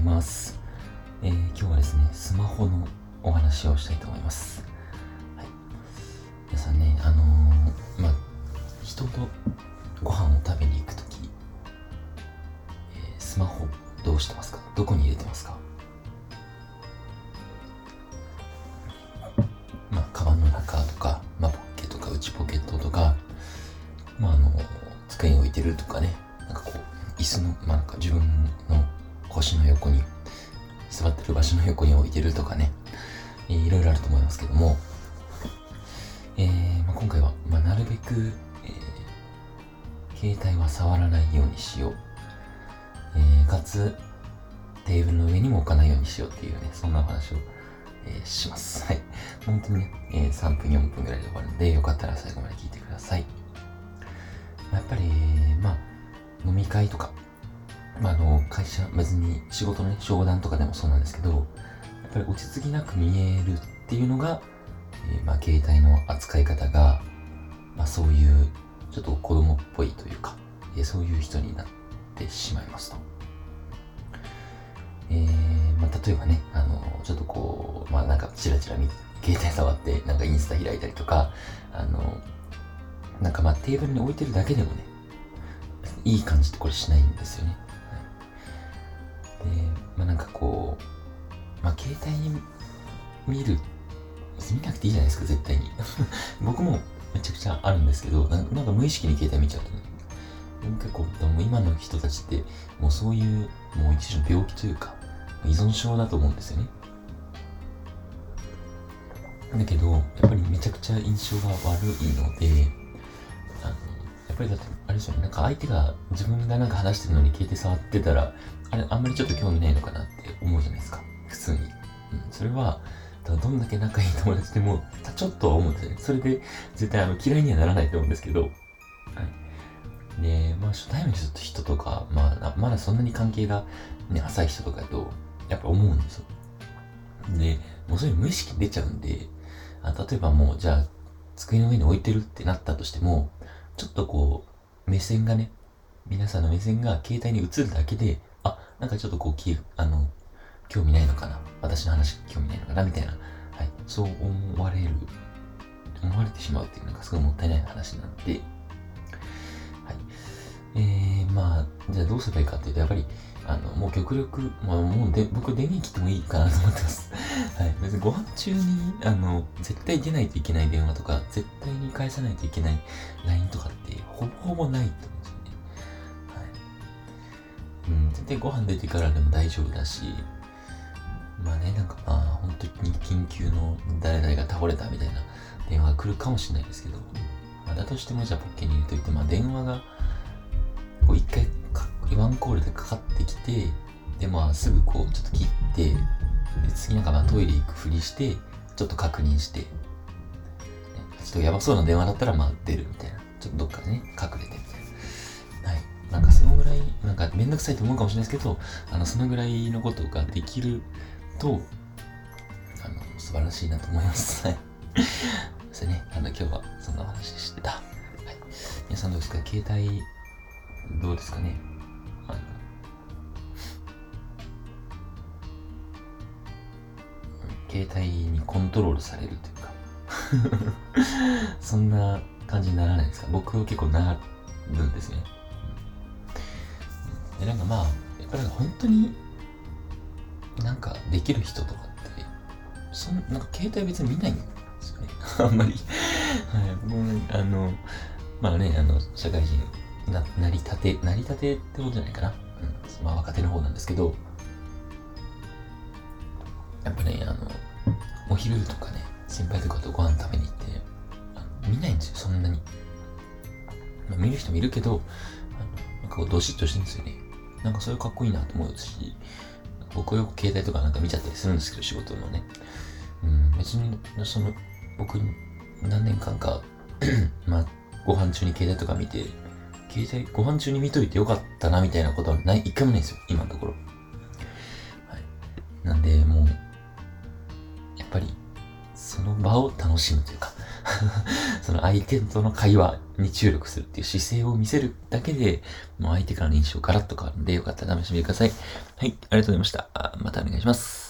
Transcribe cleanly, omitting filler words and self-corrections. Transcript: います。今日はですね、スマホのお話をしたいと思います。はい、皆さんね、人とご飯を食べに行くとき、スマホどうしてますか？どこに入れてますか？カバンの中とか、ポッケとか内ポケットとか、机に置いてるとかね、椅子の、自分の腰の横に、座ってる場所の横に置いてるとかね、いろいろあると思いますけども、今回は、なるべく、携帯は触らないようにしよう、かつテーブルの上にも置かないようにしようっていうね、そんなお話を、します。はい、本当にね、3分4分ぐらいで終わるんで、よかったら最後まで聞いてください。やっぱり、飲み会とか、会社、別に仕事の、商談とかでもそうなんですけど、やっぱり落ち着きなく見えるっていうのが、携帯の扱い方が、そういうちょっと子供っぽいというか、そういう人になってしまいますと。例えばね、ちょっとチラチラ見て、携帯触って、インスタ開いたりとか、テーブルに置いてるだけでもね、いい感じってこれしないんですよね。はい、で、携帯に見なくていいじゃないですか、絶対に。僕もめちゃくちゃあるんですけど、無意識に携帯見ちゃうとね、でも今の人たちって、もうそういう、もう一種の病気というか、依存症だと思うんですよね。だけど、やっぱりめちゃくちゃ印象が悪いので、やっぱりだって、あれですよね、相手が、自分が話してるのに携帯触ってたら、あれ、あんまりちょっと興味ないのかなって思うじゃないですか、普通に。それは、どんだけ仲いい友達でも、ちょっとは思うんですよね。それで、絶対嫌いにはならないと思うんですけど、はい。で、初対面の人とか、まだそんなに関係が、浅い人とかだと、やっぱ思うんですよ。で、もうそれ無意識に出ちゃうんで、例えばもう、じゃあ、机の上に置いてるってなったとしても、ちょっと目線がね、皆さんの目線が携帯に映るだけで、ちょっと興味ないのかな、私の話興味ないのかな、みたいな、はい、そう思われてしまうっていう、すごいもったいない話なんで、はい。じゃあどうすればいいかっていうと、やっぱり、もう極力、僕電源切ってもいいかなと思ってます。はい。別にご飯中に、絶対出ないといけない電話とか、絶対に返さないといけない LINE とかって、ほぼないと思うんですよね。はい。絶対ご飯出てからでも大丈夫だし、本当に緊急の誰々が倒れたみたいな電話が来るかもしれないですけど、だとしてもじゃあポッケに入れといて、電話が、一回、ワンコールでかかってきて、で、すぐちょっと切って、で、次トイレ行くふりして、ちょっと確認して、ね、ちょっとやばそうな電話だったら、出るみたいな。ちょっとどっかね、隠れてみたいな。はい。そのぐらい、めんどくさいと思うかもしれないですけど、そのぐらいのことができると、素晴らしいなと思います。はい。ですね、今日はそんなお話でした。はい。皆さんどうですか？携帯、どうですかね？携帯にコントロールされるというかそんな感じにならないですか？僕は結構なるんですね。で、やっぱり本当にできる人とかって携帯別に見ないんですよねあんまり、はい、社会人なりたてってことじゃないかな、若手の方なんですけど、やっぱね、お昼とかね、先輩とかとご飯食べに行って、見ないんですよ、そんなに。見る人もいるけど、どしっとしてるんですよね。それかっこいいなと思うし、僕よく携帯とか見ちゃったりするんですけど、仕事のね。別に、僕、何年間か、ご飯中に携帯とか見て、携帯、ご飯中に見といてよかったな、みたいなことはない、一回もないんですよ、今のところ。はい。なんで、もう、やっぱりその場を楽しむというかその相手との会話に注力するっていう姿勢を見せるだけで、もう相手からの印象ガラッと変わるので、よかったら試してみてください。はい、ありがとうございました。またお願いします。